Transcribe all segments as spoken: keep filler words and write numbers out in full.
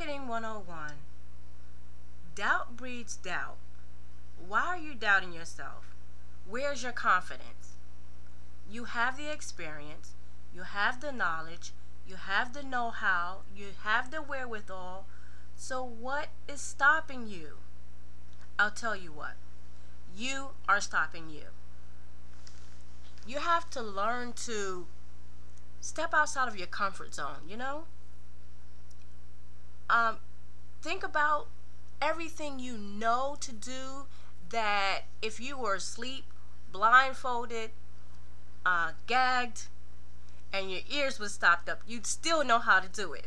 Marketing one oh one. Doubt breeds doubt. Why are you doubting yourself? Where's your confidence? You have the experience, you have the knowledge, you have the know-how, you have the wherewithal. So what is stopping you? I'll tell you what. You are stopping you. You have to learn to step outside of your comfort zone, you know? Um, think about everything you know to do that if you were asleep, blindfolded, uh, gagged, and your ears were stopped up, you'd still know how to do it.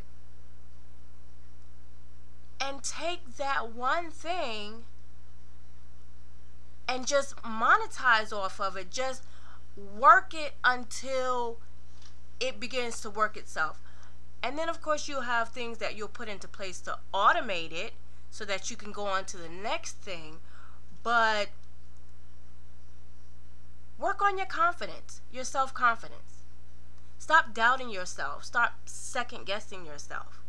And take that one thing and just monetize off of it. Just work it until it begins to work itself. And then, of course, you'll have things that you'll put into place to automate it so that you can go on to the next thing. But work on your confidence, your self-confidence. Stop doubting yourself. Stop second-guessing yourself.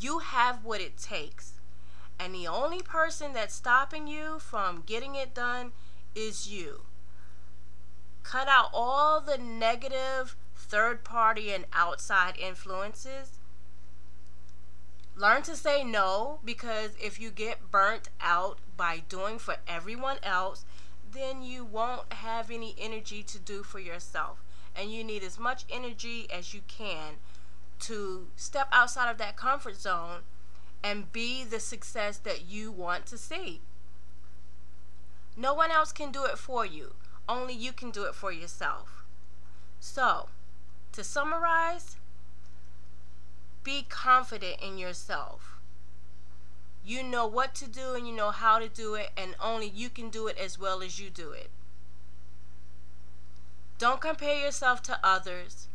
You have what it takes. And the only person that's stopping you from getting it done is you. Cut out all the negative third-party and outside influences. Learn to say no, because if you get burnt out by doing for everyone else, then you won't have any energy to do for yourself. And you need as much energy as you can to step outside of that comfort zone and be the success that you want to see. No one else can do it for you. Only you can do it for yourself. So, to summarize, be confident in yourself. You know what to do and you know how to do it, and only you can do it as well as you do it. Don't compare yourself to others.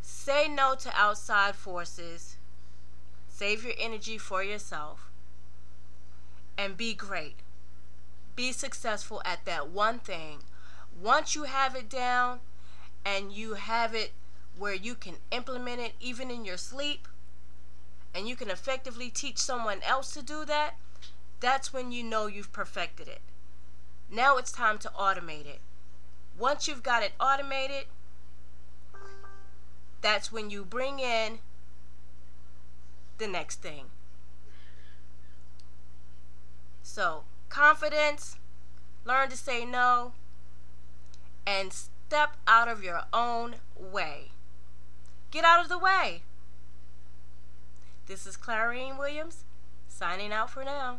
Say no to outside forces. Save your energy for yourself. And be great. Be successful at that one thing. Once you have it down and you have it where you can implement it even in your sleep, and you can effectively teach someone else to do that, that's when you know you've perfected it. Now it's time to automate it. Once you've got it automated, that's when you bring in the next thing. So, confidence, learn to say no, and step out of your own way. Get out of the way. This is Clarine Williams, signing out for now.